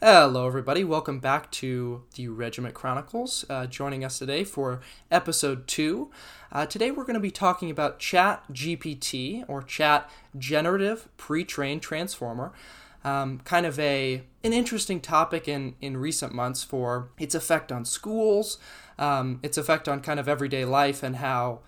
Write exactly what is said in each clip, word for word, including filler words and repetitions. Hello everybody, welcome back to The Regiment Chronicles, uh, joining us today for episode two. Uh, today we're going to be talking about Chat G P T, or Chat Generative Pre-trained Transformer, um, kind of a an interesting topic in, in recent months for its effect on schools, um, its effect on kind of everyday life, and how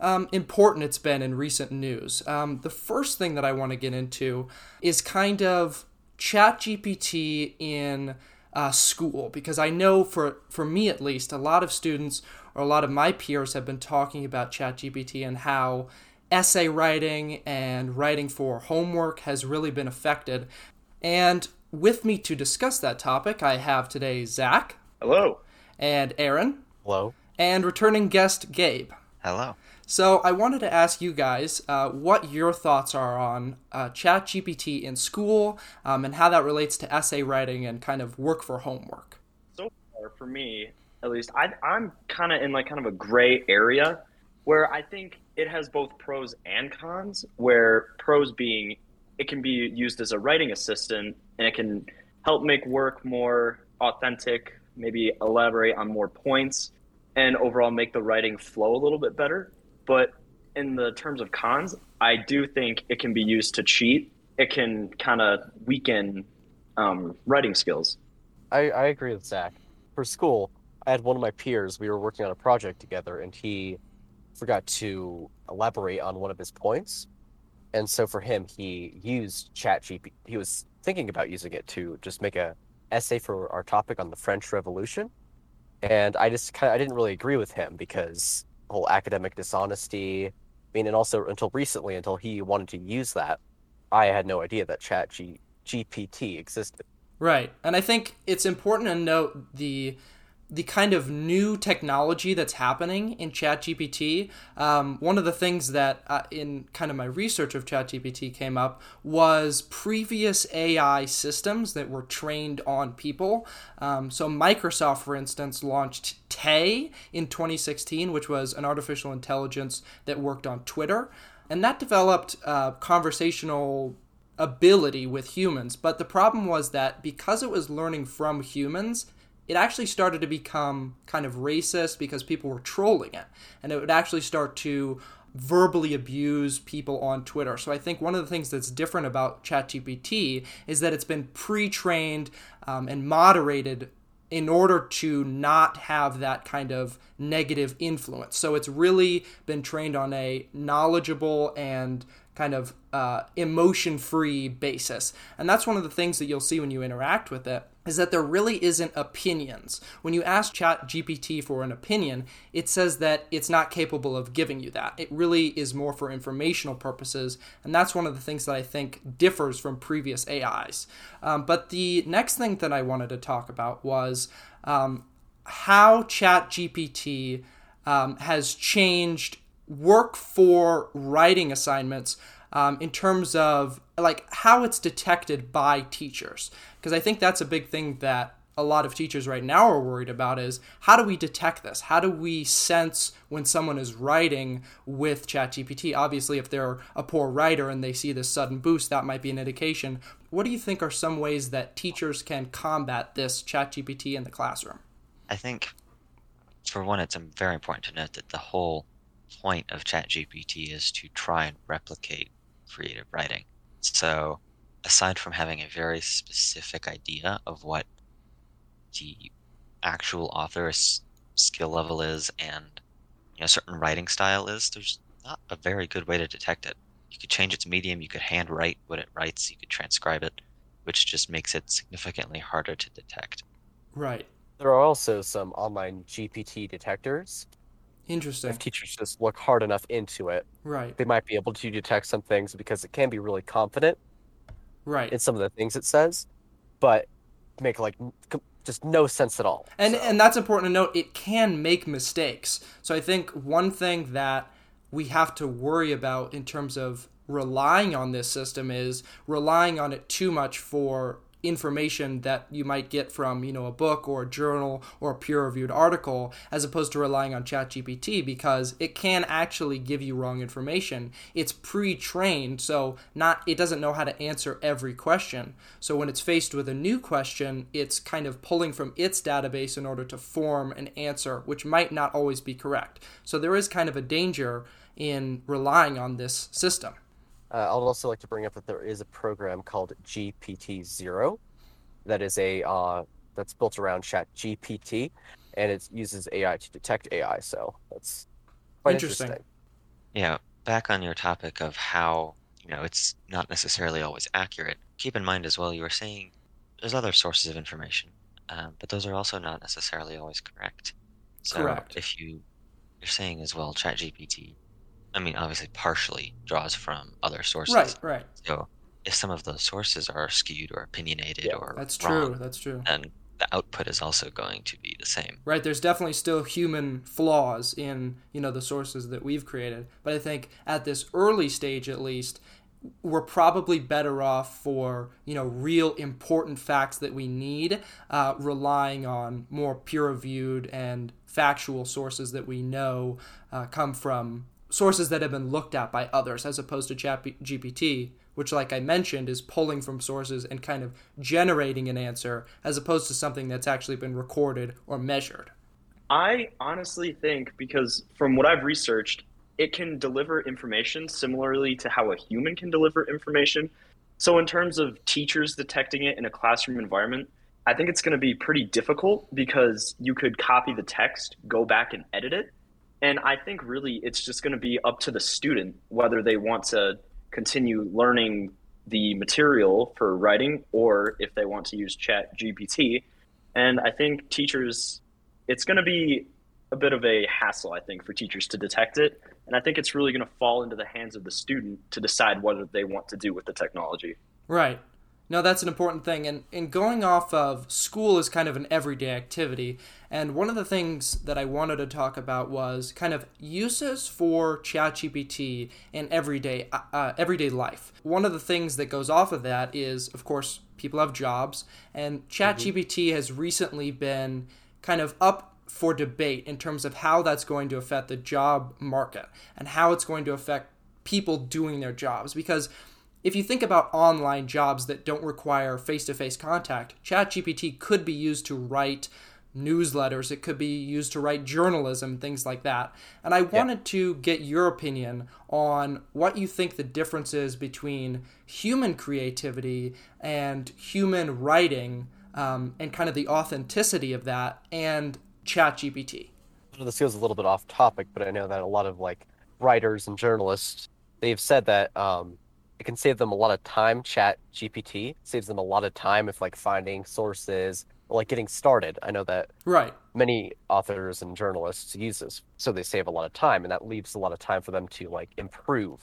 Um, important it's been in recent news. Um, the first thing that I want to get into is kind of Chat G P T in uh, school, because I know for, for me at least, a lot of students or a lot of my peers have been talking about Chat G P T and how essay writing and writing for homework has really been affected. And with me to discuss that topic, I have today Zach. Hello. And Aaron. Hello. And returning guest Gabe. Hello. So I wanted to ask you guys uh, what your thoughts are on uh, Chat G P T in school um, and how that relates to essay writing and kind of work for homework. So far, for me, at least, I, I'm kind of in like kind of a gray area where I think it has both pros and cons, where pros being it can be used as a writing assistant and it can help make work more authentic, maybe elaborate on more points, and overall make the writing flow a little bit better. But in the terms of cons, I do think it can be used to cheat. It can kind of weaken um, writing skills. I, I agree with Zach. For school, I had one of my peers, we were working on a project together, and he forgot to elaborate on one of his points. And so for him, he used Chat G P T. He was thinking about using it to just make a essay for our topic on the French Revolution. And I just kind of, I didn't really agree with him because whole academic dishonesty. I mean, and also until recently, until he wanted to use that, I had no idea that Chat G P T existed. Right. And I think it's important to note the the kind of new technology that's happening in Chat G P T. Um, one of the things that uh, in kind of my research of Chat G P T came up was previous A I systems that were trained on people. Um, so Microsoft, for instance, launched Tay in twenty sixteen, which was an artificial intelligence that worked on Twitter. And that developed uh, conversational ability with humans. But the problem was that because it was learning from humans, it actually started to become kind of racist because people were trolling it. And it would actually start to verbally abuse people on Twitter. So I think one of the things that's different about Chat G P T is that it's been pre-trained um, and moderated in order to not have that kind of negative influence. So it's really been trained on a knowledgeable and kind of uh, emotion-free basis. And that's one of the things that you'll see when you interact with it, is that there really isn't opinions. When you ask Chat G P T for an opinion, it says that it's not capable of giving you that. It really is more for informational purposes, and that's one of the things that I think differs from previous A Is. Um, but the next thing that I wanted to talk about was um, how Chat G P T um, has changed work for writing assignments um, in terms of like how it's detected by teachers. Because I think that's a big thing that a lot of teachers right now are worried about is how do we detect this? How do we sense when someone is writing with Chat G P T? Obviously, if they're a poor writer and they see this sudden boost, that might be an indication. What do you think are some ways that teachers can combat this Chat G P T in the classroom? I think, for one, it's very important to note that the whole point of Chat G P T is to try and replicate creative writing. So aside from having a very specific idea of what the actual author's skill level is and, you know, certain writing style is, there's not a very good way to detect it. You could change its medium, you could handwrite what it writes, you could transcribe it, which just makes it significantly harder to detect. Right. There are also some online G P T detectors. Interesting. If teachers just look hard enough into it, right, they might be able to detect some things because it can be really confident, right, in some of the things it says, but make like just no sense at all. And so. And that's important to note. It can make mistakes. So I think one thing that we have to worry about in terms of relying on this system is relying on it too much for information that you might get from, you know, a book or a journal or a peer-reviewed article, as opposed to relying on ChatGPT, because it can actually give you wrong information. It's pre-trained, so not it doesn't know how to answer every question. So when it's faced with a new question, it's kind of pulling from its database in order to form an answer, which might not always be correct. So there is kind of a danger in relying on this system. Uh, I'd also like to bring up that there is a program called G P T Zero that is a uh, that's built around Chat G P T, and it uses A I to detect A I. So that's quite interesting. interesting. Yeah, back on your topic of how, you know, it's not necessarily always accurate. Keep in mind as well, you were saying there's other sources of information, uh, but those are also not necessarily always correct. So correct. If you you're saying as well, Chat G P T. I mean, obviously, partially draws from other sources. Right, right. So if some of those sources are skewed or opinionated yeah, or that's wrong, true, that's true. Then the output is also going to be the same. Right. There's definitely still human flaws in, you know, the sources that we've created. But I think at this early stage, at least, we're probably better off for, you know, real important facts that we need, uh, relying on more peer-reviewed and factual sources that we know uh, come from sources that have been looked at by others, as opposed to Chat G P T, which, like I mentioned, is pulling from sources and kind of generating an answer, as opposed to something that's actually been recorded or measured. I honestly think, because from what I've researched, it can deliver information similarly to how a human can deliver information. So in terms of teachers detecting it in a classroom environment, I think it's going to be pretty difficult, because you could copy the text, go back and edit it. And I think really it's just going to be up to the student whether they want to continue learning the material for writing or if they want to use Chat G P T. And I think teachers, it's going to be a bit of a hassle, I think, for teachers to detect it. And I think it's really going to fall into the hands of the student to decide what they want to do with the technology. Right. No, that's an important thing. And, and going off of school is kind of an everyday activity. And one of the things that I wanted to talk about was kind of uses for Chat G P T in everyday uh, everyday life. One of the things that goes off of that is, of course, people have jobs. And Chat G P T has recently been kind of up for debate in terms of how that's going to affect the job market and how it's going to affect people doing their jobs. Because if you think about online jobs that don't require face-to-face contact, Chat G P T could be used to write newsletters. It could be used to write journalism, things like that. And I wanted yeah. to get your opinion on what you think the difference is between human creativity and human writing, um, and kind of the authenticity of that and Chat G P T. This goes a little bit off topic, but I know that a lot of like writers and journalists, they've said that um, it can save them a lot of time. Chat G P T saves them a lot of time if like finding sources or like getting started. I know that right. many authors and journalists use this, so they save a lot of time, and that leaves a lot of time for them to like improve.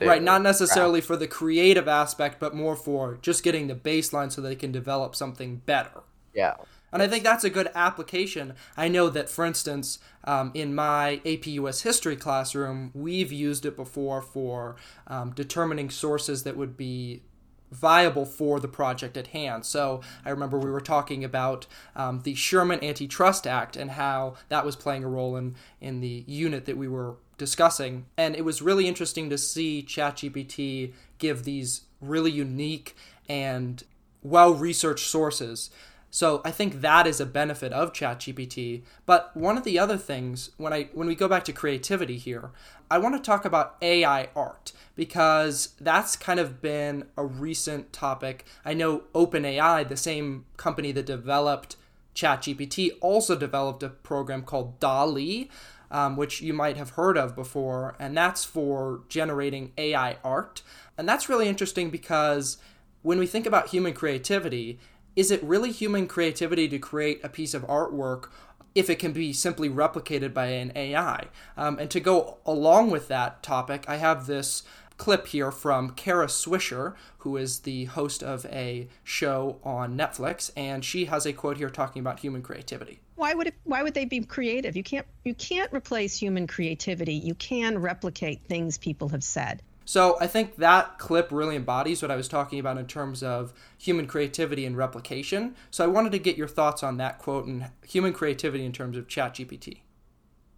Right, not necessarily craft. For the creative aspect, but more for just getting the baseline so they can develop something better. Yeah. And I think that's a good application. I know that, for instance, um, in my A P U S history classroom, we've used it before for um, determining sources that would be viable for the project at hand. So I remember we were talking about um, the Sherman Antitrust Act and how that was playing a role in, in the unit that we were discussing. And it was really interesting to see Chat G P T give these really unique and well-researched sources. So I think that is a benefit of Chat G P T. But one of the other things, when I when we go back to creativity here, I want to talk about A I art, because that's kind of been a recent topic. I know OpenAI, the same company that developed Chat G P T, also developed a program called DALL-E, um, which you might have heard of before, and that's for generating A I art. And that's really interesting, because when we think about human creativity, is it really human creativity to create a piece of artwork if it can be simply replicated by an A I? Um, and to go along with that topic, I have this clip here from Kara Swisher, who is the host of a show on Netflix, and she has a quote here talking about human creativity. Why would it, why would they be creative? You can't you can't replace human creativity. You can replicate things people have said. So I think that clip really embodies what I was talking about in terms of human creativity and replication. So I wanted to get your thoughts on that quote and human creativity in terms of ChatGPT.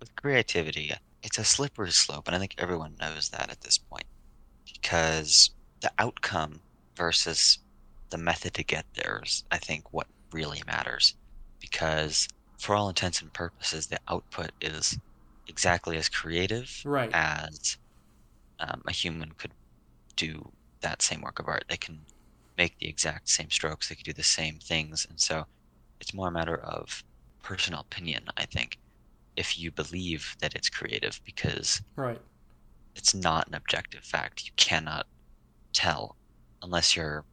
With creativity, it's a slippery slope, and I think everyone knows that at this point, because the outcome versus the method to get there is, I think, what really matters, because for all intents and purposes, the output is exactly as creative right. as um, a human could do that same work of art. They can make the exact same strokes. They could do the same things. And so it's more a matter of personal opinion, I think, if you believe that it's creative, because right. it's not an objective fact. You cannot tell unless you're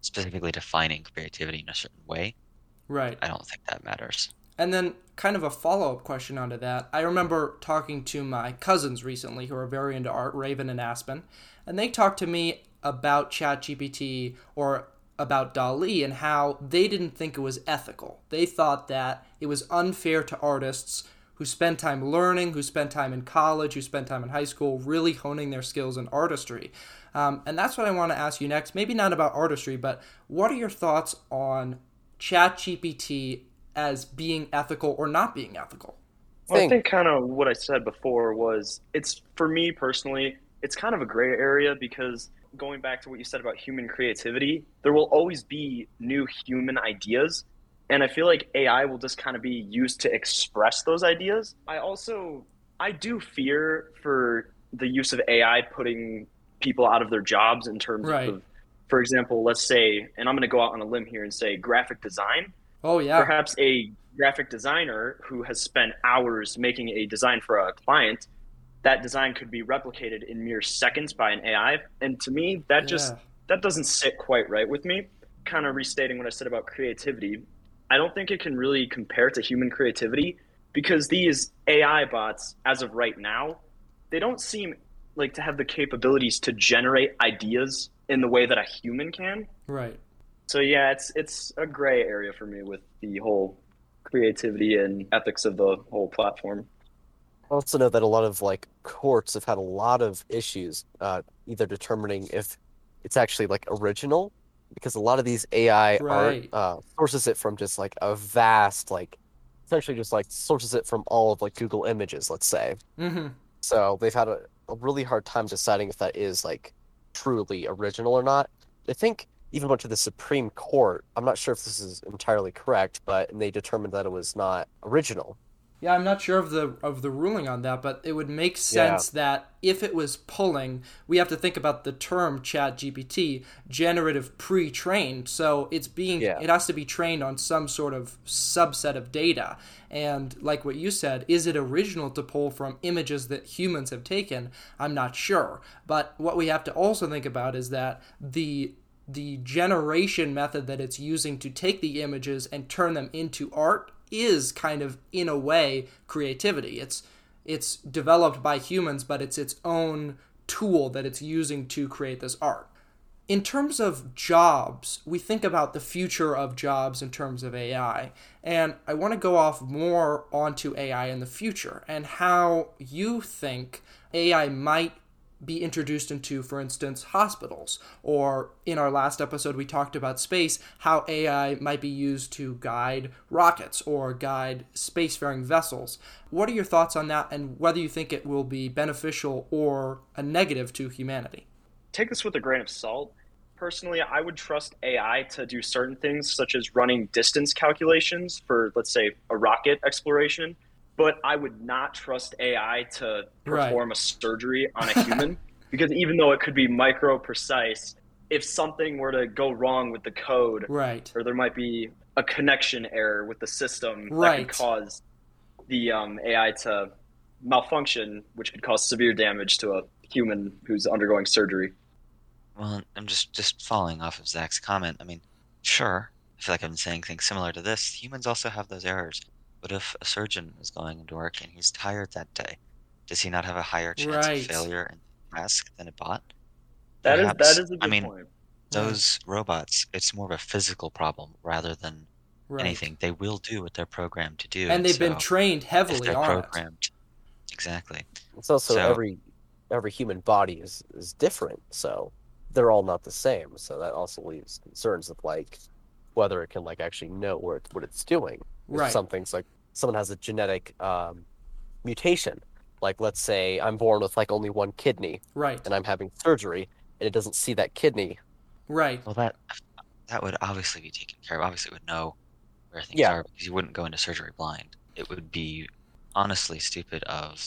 specifically defining creativity in a certain way. Right. I don't think that matters. And then kind of a follow-up question onto that. I remember talking to my cousins recently who are very into art, Raven and Aspen, and they talked to me about ChatGPT or about DALL-E and how they didn't think it was ethical. They thought that it was unfair to artists who spend time learning, who spend time in college, who spend time in high school, really honing their skills in artistry. Um, and that's what I want to ask you next. Maybe not about artistry, but what are your thoughts on ChatGPT as being ethical or not being ethical? Well, I think kind of what I said before was, it's, for me personally, it's kind of a gray area, because going back to what you said about human creativity, there will always be new human ideas. And I feel like A I will just kind of be used to express those ideas. I also, I do fear for the use of A I putting people out of their jobs in terms right. of, for example, let's say, and I'm going to go out on a limb here and say graphic design. Oh, yeah. Perhaps a graphic designer who has spent hours making a design for a client, that design could be replicated in mere seconds by an A I. And to me, that yeah. just, that doesn't sit quite right with me. Kind of restating what I said about creativity, I don't think it can really compare to human creativity, because these A I bots, as of right now, they don't seem like to have the capabilities to generate ideas in the way that a human can. Right. So yeah, it's it's a gray area for me with the whole creativity and ethics of the whole platform. I also know that a lot of like courts have had a lot of issues uh, either determining if it's actually like original, because a lot of these A I right. art uh, sources it from just like a vast, like essentially just like sources it from all of like Google Images, let's say. Mm-hmm. So they've had a, a really hard time deciding if that is like truly original or not. I think even went to the Supreme Court. I'm not sure if this is entirely correct, but and they determined that it was not original. Yeah, I'm not sure of the of the ruling on that, but it would make sense yeah. that if it was pulling, we have to think about the term ChatGPT, generative pre-trained. So it's being yeah. it has to be trained on some sort of subset of data. And like what you said, is it original to pull from images that humans have taken? I'm not sure. But what we have to also think about is that the the generation method that it's using to take the images and turn them into art is kind of, in a way, creativity. It's it's developed by humans, but it's its own tool that it's using to create this art. In terms of jobs, we think about the future of jobs in terms of A I, and I want to go off more onto A I in the future and how you think A I might be introduced into, for instance, hospitals. Or in our last episode, we talked about space, how A I might be used to guide rockets or guide spacefaring vessels. What are your thoughts on that, and whether you think it will be beneficial or a negative to humanity? Take this with a grain of salt. Personally, I would trust A I to do certain things, such as running distance calculations for, let's say, a rocket exploration. But I would not trust A I to perform right. a surgery on a human, because even though it could be micro precise, if something were to go wrong with the code, right. or there might be a connection error with the system right. that could cause the um, A I to malfunction, which could cause severe damage to a human who's undergoing surgery. Well, I'm just, just following off of Zach's comment. I mean, sure, I feel like I'm saying things similar to this. Humans also have those errors. But if a surgeon is going into work and he's tired that day, does he not have a higher chance right. of failure in the task than a bot? That Perhaps, is that is a good I mean, point. Those yeah. robots, it's more of a physical problem rather than right. anything. They will do what they're programmed to do. And, and they've so been trained heavily if they're on programmed, it. Exactly. It's also so, every every human body is, is different, so they're all not the same. So that also leaves concerns of like whether it can like actually know where it, what it's doing. Right. If something's like someone has a genetic um, mutation, like let's say I'm born with like only one kidney, right? And I'm having surgery, and it doesn't see that kidney, right? Well, that that would obviously be taken care of. Obviously, it would know where things yeah. are because you wouldn't go into surgery blind. It would be honestly stupid of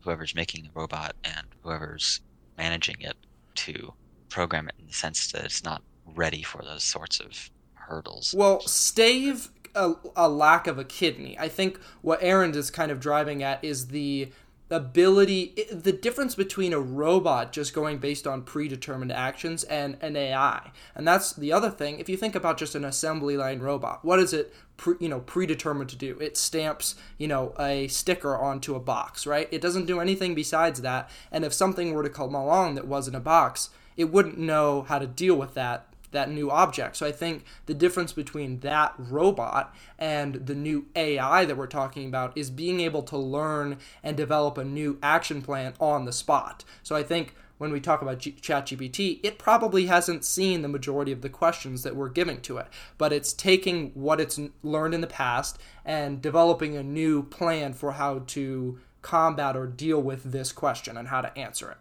whoever's making the robot and whoever's managing it to program it in the sense that it's not ready for those sorts of hurdles. Well, stave a, a lack of a kidney. I think what Aaron is kind of driving at is the ability, the difference between a robot just going based on predetermined actions and an A I. And that's the other thing. If you think about just an assembly line robot, what is it pre, you know predetermined to do? It stamps you know a sticker onto a box, right? It doesn't do anything besides that. And if something were to come along that wasn't a box, it wouldn't know how to deal with that that new object. So I think the difference between that robot and the new A I that we're talking about is being able to learn and develop a new action plan on the spot. So I think when we talk about G- ChatGPT, it probably hasn't seen the majority of the questions that we're giving to it, but it's taking what it's learned in the past and developing a new plan for how to combat or deal with this question and how to answer it.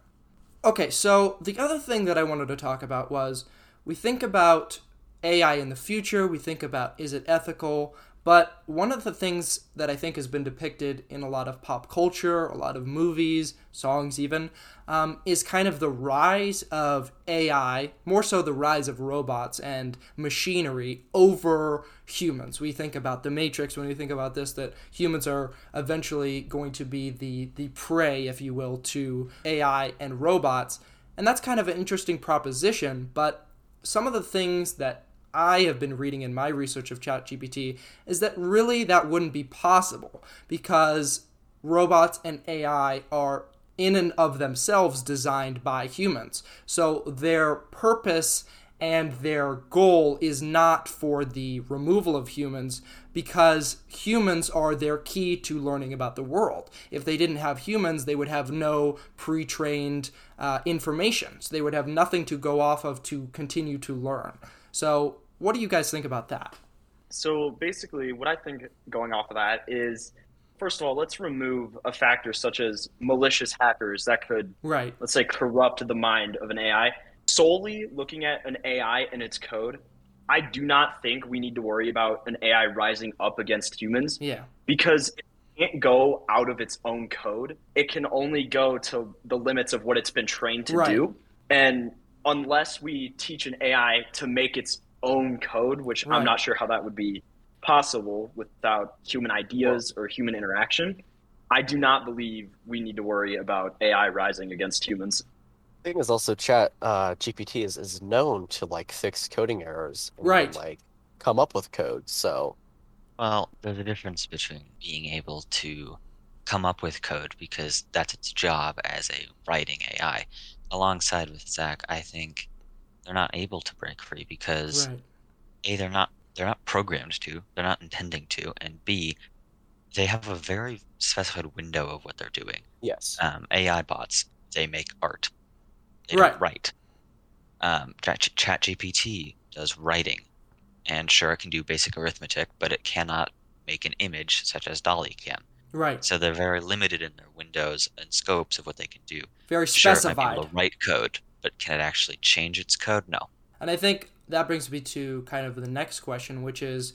Okay, so the other thing that I wanted to talk about was we think about A I in the future, we think about is it ethical, but one of the things that I think has been depicted in a lot of pop culture, a lot of movies, songs even, um, is kind of the rise of A I, more so the rise of robots and machinery over humans. We think about The Matrix when we think about this, that humans are eventually going to be the, the prey, if you will, to A I and robots, and that's kind of an interesting proposition, but some of the things that I have been reading in my research of ChatGPT is that really that wouldn't be possible because robots and A I are in and of themselves designed by humans. So their purpose and their goal is not for the removal of humans because humans are their key to learning about the world. If they didn't have humans, they would have no pre-trained uh, information. So they would have nothing to go off of to continue to learn. So what do you guys think about that? So basically what I think going off of that is, first of all, let's remove a factor such as malicious hackers that could, right. let's say, corrupt the mind of an A I. Solely looking at an A I and its code, I do not think we need to worry about an A I rising up against humans. Yeah. Because it can't go out of its own code. It can only go to the limits of what it's been trained to right. do. And unless we teach an A I to make its own code, which right. I'm not sure how that would be possible without human ideas or human interaction, I do not believe we need to worry about A I rising against humans. Thing is also chat uh G P T is, is known to like fix coding errors and right like come up with code. So well, there's a difference between being able to come up with code because that's its job as a writing A I. Alongside with Zach, I think they're not able to break free because right. A, they're not they're not programmed to, they're not intending to, and B, they have a very specified window of what they're doing. Yes. Um A I bots, they make art. They right. write. Um, ChatGPT does writing. And sure, it can do basic arithmetic, but it cannot make an image such as DALL-E can. Right. So they're very limited in their windows and scopes of what they can do. Very specified. Sure, it might be able to write code, but can it actually change its code? No. And I think that brings me to kind of the next question, which is,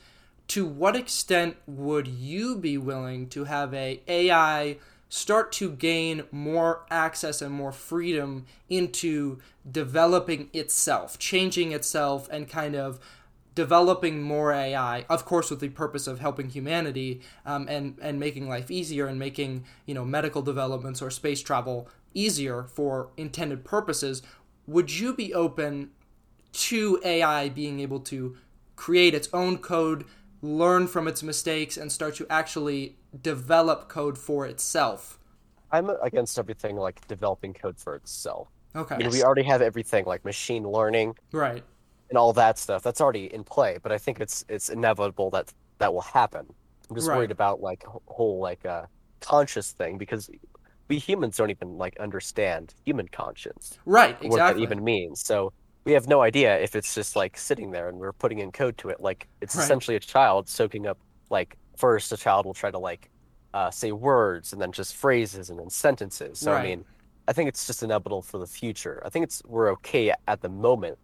to what extent would you be willing to have a AI start to gain more access and more freedom into developing itself, changing itself, and kind of developing more A I, of course, with the purpose of helping humanity um, and, and making life easier and making, you know, medical developments or space travel easier for intended purposes? Would you be open to A I being able to create its own code, learn from its mistakes, and start to actually develop code for itself? I'm against everything like developing code for itself. Okay. I mean, yes. We already have everything like machine learning, right, and all that stuff. That's already in play, but I think it's it's inevitable that that will happen. I'm just right. worried about like whole like a uh, conscious thing because we humans don't even like understand human conscience. Right, exactly. What that even means. So we have no idea if it's just like sitting there and we're putting in code to it. Like it's right. essentially a child soaking up, like first a child will try to like uh, say words and then just phrases and then sentences. So right. I mean, I think it's just inevitable for the future. I think it's we're okay at the moment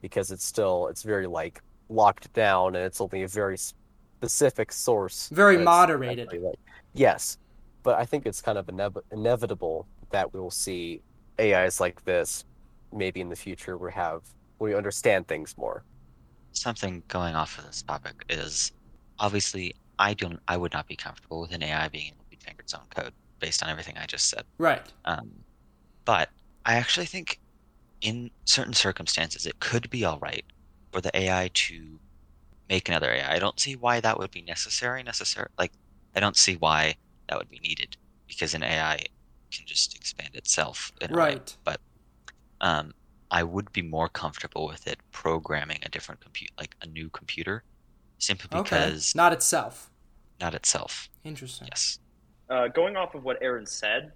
because it's still, it's very like locked down and it's only a very specific source. Very moderated. Like, yes. But I think it's kind of inev- inevitable that we will see A Is like this. Maybe in the future we have we understand things more. Something going off of this topic is obviously I don't I would not be comfortable with an A I being able to finger its own code based on everything I just said. Right. Um, but I actually think in certain circumstances it could be all right for the A I to make another A I. I don't see why that would be necessary. Necessary. Like I don't see why that would be needed because an A I can just expand itself. In right. A way. But Um, I would be more comfortable with it programming a different computer, like a new computer, simply because... Okay. Not itself. Not itself. Interesting. Yes. Uh, going off of what Aaron said,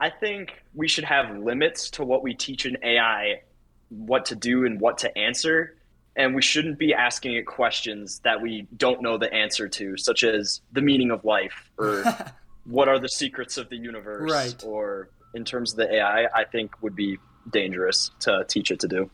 I think we should have limits to what we teach an A I, what to do and what to answer, and we shouldn't be asking it questions that we don't know the answer to, such as the meaning of life, or what are the secrets of the universe, right. or in terms of the A I, I think would be... dangerous to teach it to do.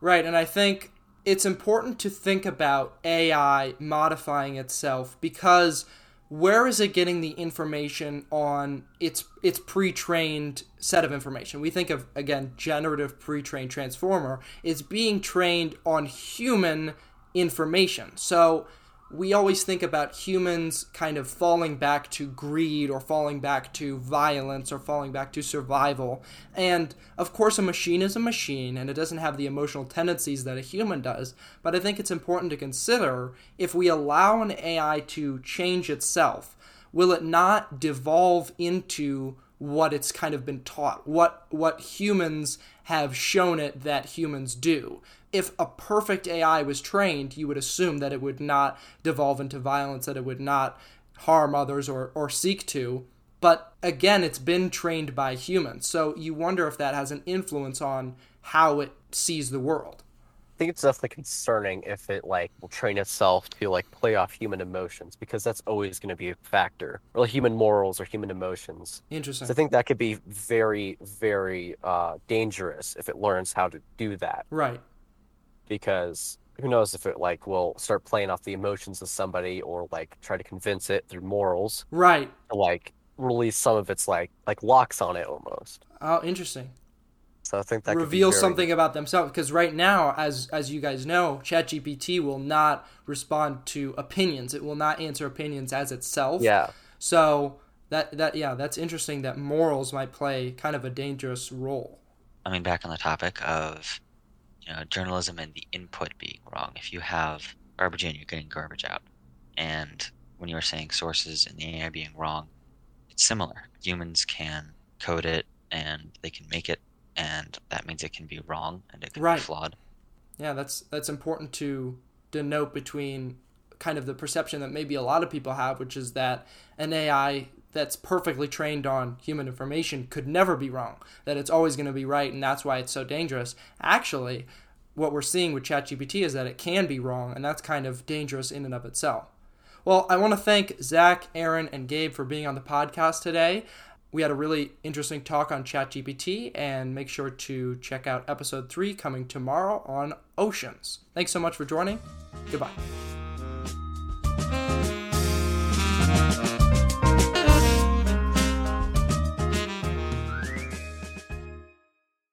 Right, and I think it's important to think about A I modifying itself because where is it getting the information on its its pre-trained set of information? We think of, again, generative pre-trained transformer is being trained on human information. So we always think about humans kind of falling back to greed or falling back to violence or falling back to survival. And of course, a machine is a machine and it doesn't have the emotional tendencies that a human does. But I think it's important to consider if we allow an A I to change itself, will it not devolve into what it's kind of been taught, what what humans have shown it that humans do? If a perfect A I was trained, you would assume that it would not devolve into violence, that it would not harm others or, or seek to. But again, it's been trained by humans. So you wonder if that has an influence on how it sees the world. I think it's definitely concerning if it like will train itself to like play off human emotions, because that's always going to be a factor, or like, human morals or human emotions. Interesting. So I think that could be very, very uh, dangerous if it learns how to do that. Right. Because who knows if it like will start playing off the emotions of somebody or like try to convince it through morals. Right. To, like release some of its like like locks on it almost. Oh, interesting. So I think that reveal very... something about themselves, because right now, as as you guys know, Chat G P T will not respond to opinions. It will not answer opinions as itself. Yeah. So that that yeah, that's interesting that morals might play kind of a dangerous role. I mean, back on the topic of you know journalism and the input being wrong. If you have garbage in, you're getting garbage out. And when you were saying sources and the A I being wrong, it's similar. Humans can code it and they can make it. And that means it can be wrong and it can right. be flawed. Yeah, that's that's important to denote between kind of the perception that maybe a lot of people have, which is that an A I that's perfectly trained on human information could never be wrong, that it's always going to be right, and that's why it's so dangerous. Actually, what we're seeing with Chat G P T is that it can be wrong, and that's kind of dangerous in and of itself. Well, I want to thank Zach, Aaron, and Gabe for being on the podcast today. We had a really interesting talk on Chat G P T, and make sure to check out episode three coming tomorrow on Oceans. Thanks so much for joining. Goodbye.